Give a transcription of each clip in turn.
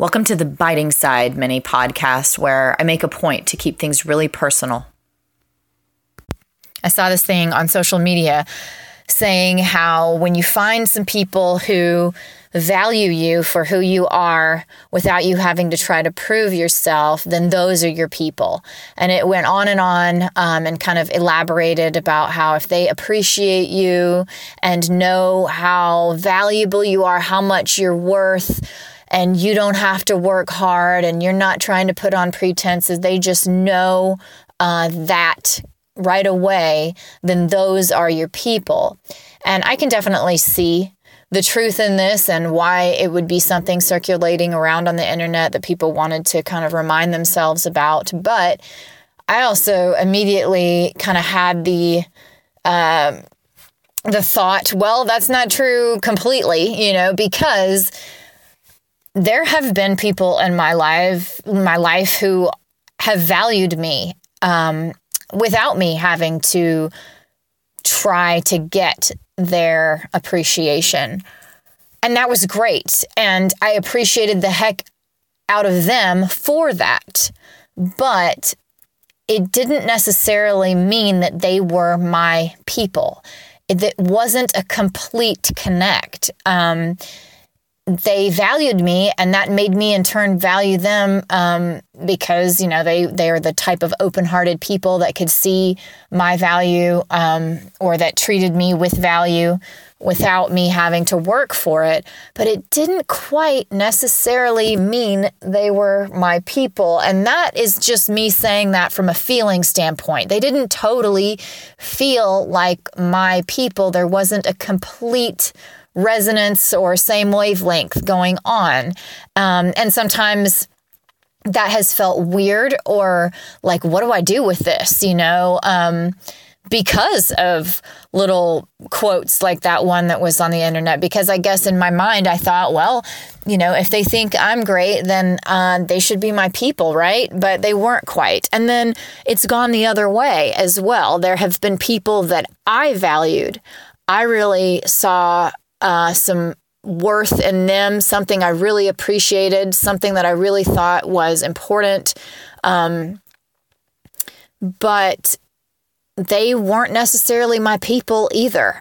Welcome to the Biting Side mini podcast, where I make a point to keep things really personal. I saw this thing on social media saying how when you find some people who value you for who you are without you having to try to prove yourself, then those are your people. And it went on and kind of elaborated about how if they appreciate you and know how valuable you are, how much you're worth, and you don't have to work hard and you're not trying to put on pretenses, they just know that right away, then those are your people. And I can definitely see the truth in this and why it would be something circulating around on the internet that people wanted to kind of remind themselves about. But I also immediately kind of had the thought, well, that's not true completely, because there have been people in my life who have valued me without me having to try to get their appreciation. And that was great. And I appreciated the heck out of them for that. But it didn't necessarily mean that they were my people. It wasn't a complete connect. They valued me, and that made me in turn value them because, they are the type of open-hearted people that could see my value or that treated me with value without me having to work for it. But it didn't quite necessarily mean they were my people. And that is just me saying that from a feeling standpoint. They didn't totally feel like my people. There wasn't a complete resonance or same wavelength going on. And sometimes that has felt weird or like, what do I do with this? Because of little quotes like that one that was on the internet, because I guess in my mind, I thought, well, if they think I'm great, then they should be my people, right? But they weren't quite. And then it's gone the other way as well. There have been people that I valued. I really saw some worth in them, something I really appreciated, something that I really thought was important. But they weren't necessarily my people either,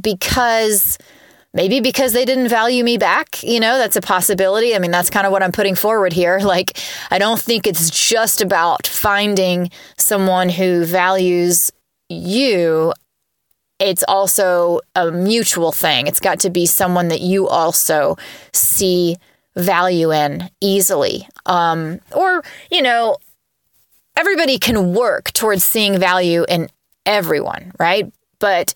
because they didn't value me back. That's a possibility. I mean, that's kind of what I'm putting forward here. Like, I don't think it's just about finding someone who values you. It's also a mutual thing. It's got to be someone that you also see value in easily. Everybody can work towards seeing value in everyone, right? But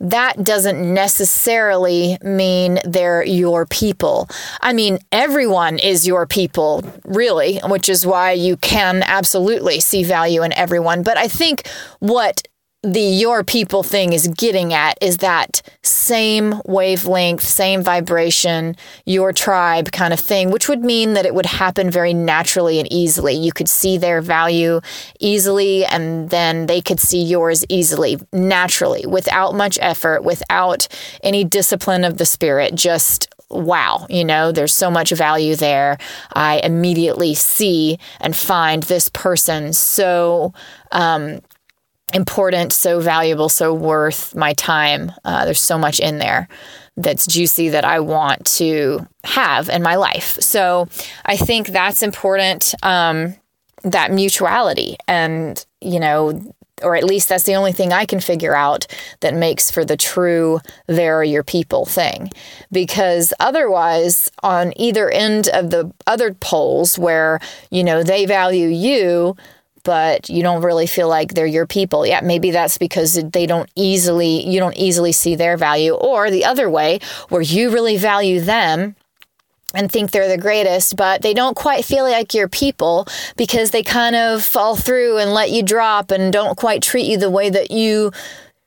that doesn't necessarily mean they're your people. I mean, everyone is your people, really, which is why you can absolutely see value in everyone. But I think what the your people thing is getting at is that same wavelength, same vibration, your tribe kind of thing, which would mean that it would happen very naturally and easily. You could see their value easily, and then they could see yours easily, naturally, without much effort, without any discipline of the spirit, just wow, there's so much value there. I immediately see and find this person so important, so valuable, so worth my time. There's so much in there that's juicy that I want to have in my life. So I think that's important, that mutuality. And, or at least that's the only thing I can figure out that makes for the true they're your people thing. Because otherwise, on either end of the other poles where, they value you, but you don't really feel like they're your people. Yeah, maybe that's because you don't easily see their value. Or the other way, where you really value them and think they're the greatest, but they don't quite feel like your people because they kind of fall through and let you drop and don't quite treat you the way that you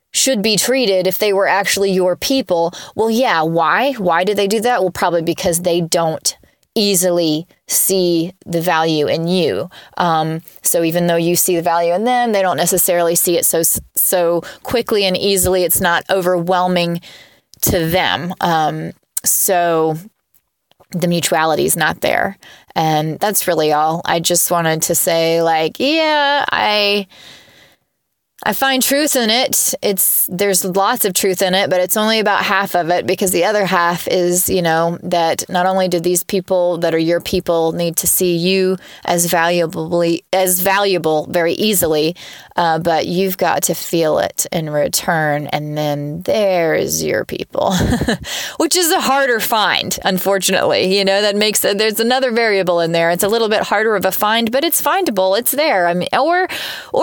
should be treated if they were actually your people. Well, yeah, why? Why do they do that? Well, probably because they don't easily see the value in you. So even though you see the value in them, they don't necessarily see it so quickly and easily. It's not overwhelming to them. So the mutuality is not there. And that's really all. I just wanted to say, like, yeah, I find truth in it. There's lots of truth in it, but it's only about half of it, because the other half is, that not only do these people that are your people need to see you as valuable very easily, but you've got to feel it in return. And then there's your people, which is a harder find, unfortunately. There's another variable in there. It's a little bit harder of a find, but it's findable. It's there. I mean, or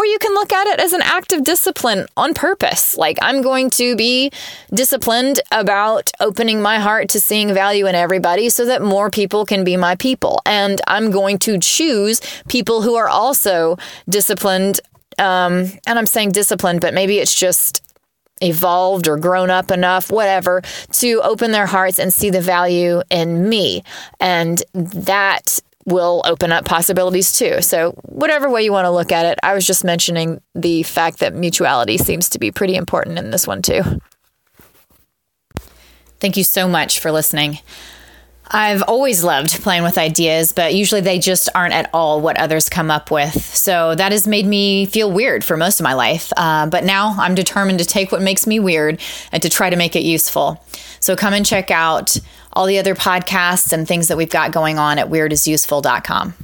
you can look at it as an active discipline on purpose. Like, I'm going to be disciplined about opening my heart to seeing value in everybody so that more people can be my people. And I'm going to choose people who are also disciplined. And I'm saying disciplined, but maybe it's just evolved or grown up enough, whatever, to open their hearts and see the value in me. And that will open up possibilities too. So whatever way you want to look at it, I was just mentioning the fact that mutuality seems to be pretty important in this one too. Thank you so much for listening. I've always loved playing with ideas, but usually they just aren't at all what others come up with. So that has made me feel weird for most of my life. But now I'm determined to take what makes me weird and to try to make it useful. So come and check out all the other podcasts and things that we've got going on at weirdisuseful.com.